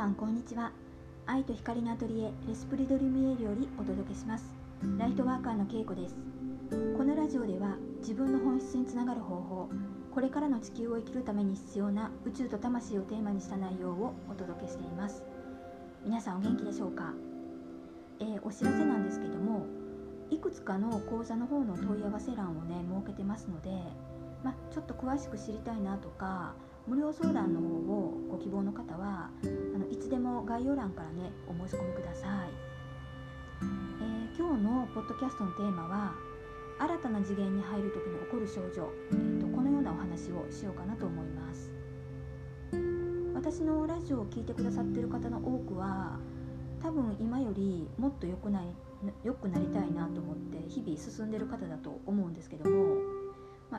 さんこんにちは。愛と光のアトリエレスプリドリミエールよりお届けします。ライトワーカーのけいこです。このラジオでは自分の本質につながる方法、これからの地球を生きるために必要な宇宙と魂をテーマにした内容をお届けしています。皆さんお元気でしょうか。お知らせなんですけども、いくつかの講座の方の問い合わせ欄をね設けてますので、ちょっと詳しく知りたいなとか、無料相談の方をご希望の方は、いつでも概要欄からね、お申し込みください。今日のポッドキャストのテーマは、新たな次元に入るときに起こる症状、このようなお話をしようかなと思います。私のラジオを聞いてくださっている方の多くは、多分今よりもっと良くなりたいなと思って日々進んでいる方だと思うんですけども、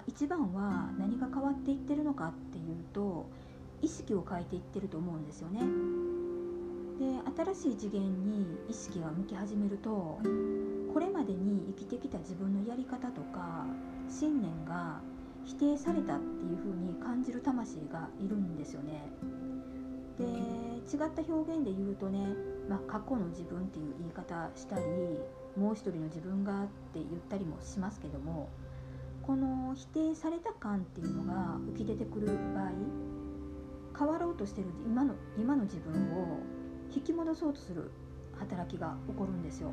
一番は何が変わっていってるのかっていうと、意識を変えていってると思うんですよね。で、新しい次元に意識が向き始めると、これまでに生きてきた自分のやり方とか信念が否定されたっていう風に感じる魂がいるんですよね。で、違った表現で言うとね、過去の自分っていう言い方したり、もう一人の自分がって言ったりもしますけども、この否定された感っていうのが浮き出てくる場合、変わろうとしている今の自分を引き戻そうとする働きが起こるんですよ。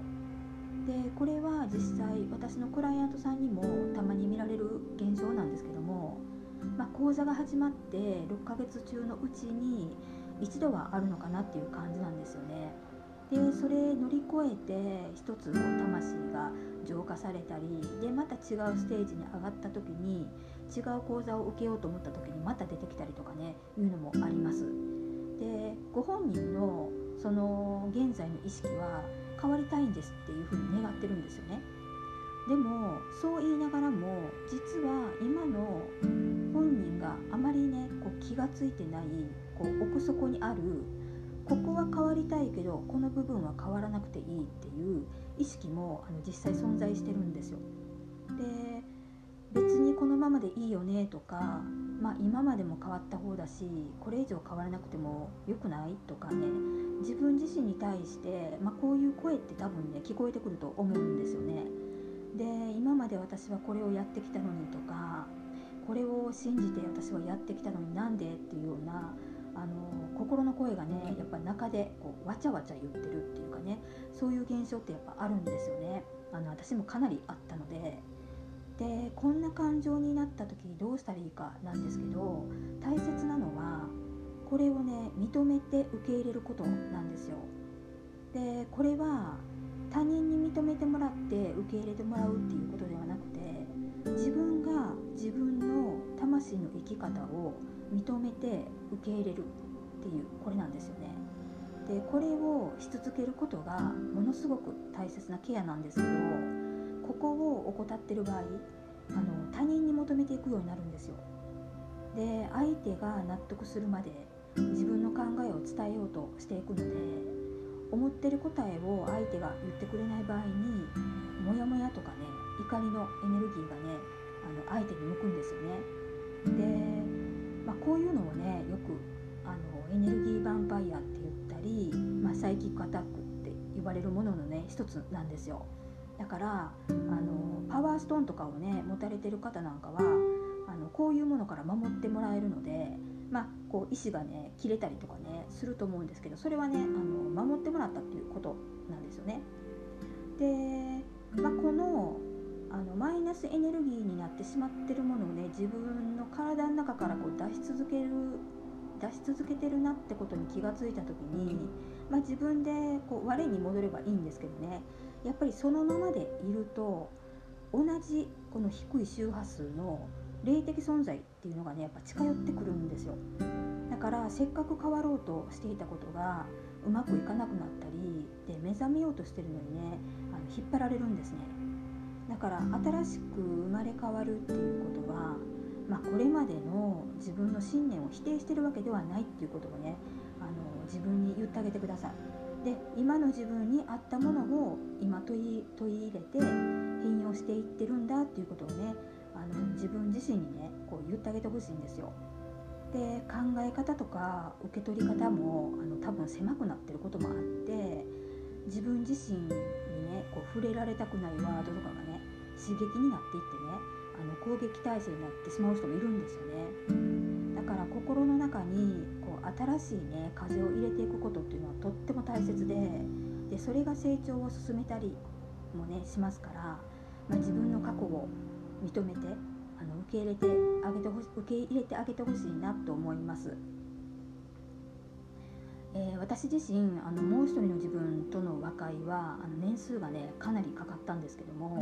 で、これは実際私のクライアントさんにもたまに見られる現象なんですけども、講座が始まって6ヶ月中のうちに一度はあるのかなっていう感じなんですよね。で、それ乗り越えて一つの魂が浄化されたりで、また違うステージに上がった時に違う講座を受けようと思った時にまた出てきたりとかね、いうのもあります。で、ご本人のその現在の意識は変わりたいんですっていうふうに願ってるんですよね。でもそう言いながらも、実は今の本人があまりね気がついてない奥底にある、ここは変わりたいけどこの部分は変わらなくていいっていう意識も実際存在してるんですよ。で、別にこのままでいいよねとか、今までも変わった方だしこれ以上変わらなくてもよくないとかね、自分自身に対して、こういう声って多分ね聞こえてくると思うんですよね。で、今まで私はこれをやってきたのにとか、これを信じて私はやってきたのになんでっていうような心の声がね、やっぱ中でわちゃわちゃ言ってるっていうかね、そういう現象ってやっぱあるんですよね。私もかなりあったので、こんな感情になった時どうしたらいいかなんですけど、大切なのはこれをね認めて受け入れることなんですよ。で、これは他人に認めてもらって受け入れてもらうっていうことではなくて、自分が自分の魂の生き方を認めて受け入れるっていう、これなんですよね。で、これをし続けることがものすごく大切なケアなんですけど、ここを怠ってる場合、他人に求めていくようになるんですよ。で、相手が納得するまで自分の考えを伝えようとしていくので、思ってる答えを相手が言ってくれない場合に、モヤモヤとかね、怒りのエネルギーがね相手に向くんですよね。で、こういうのをねよくエネルギーバンパイアって言ったり、サイキックアタックって言われるもののね一つなんですよ。だからパワーストーンとかをね持たれてる方なんかはこういうものから守ってもらえるので、意志がね切れたりとかねすると思うんですけど、それはね守ってもらったっていうことなんですよね。で、このマイナスエネルギーになってしまってるものをね自分の体の中から出し続けてるなってことに気がついた時に、自分で我に戻ればいいんですけどね、やっぱりそのままでいると同じこの低い周波数の霊的存在っていうのがねやっぱ近寄ってくるんですよ。だからせっかく変わろうとしていたことがうまくいかなくなったりで、目覚めようとしてるのにね引っ張られるんですね。だから新しく生まれ変わるっていうことは、これまでの自分の信念を否定してるわけではないっていうことをね自分に言ってあげてください。で、今の自分に合ったものを今問い入れて変容していってるんだっていうことをね自分自身にね言ってあげてほしいんですよ。で、で考え方とか受け取り方も多分狭くなってることもあって、自分自身にねこう触れられたくないワードとかがね刺激になっていってね攻撃対象になってしまう人もいるんですよね。だから心の中にこう新しいね風を入れていくことっていうのはとっても大切でそれが成長を進めたりもねしますから、自分の過去を認めて受け入れてあげてほしいなと思います。私自身もう一人の自分との和解は年数がねかなりかかったんですけども、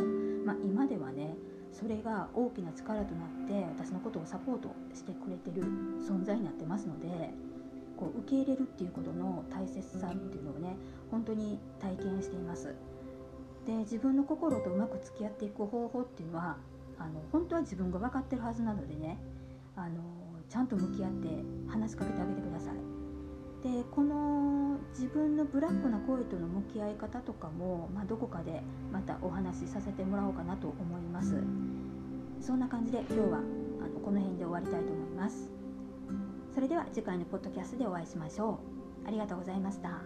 今ではねそれが大きな力となって私のことをサポートしてくれてる存在になってますので、こう受け入れるっていうことの大切さっていうのをね本当に体験しています。で、自分の心とうまく付き合っていく方法っていうのは本当は自分が分かってるはずなのでねちゃんと向き合って話しかけてあげてください。で、この自分のブラックな声との向き合い方とかも、どこかでまたお話しさせてもらおうかなと思います。そんな感じで今日はこの辺で終わりたいと思います。それでは次回のポッドキャストでお会いしましょう。ありがとうございました。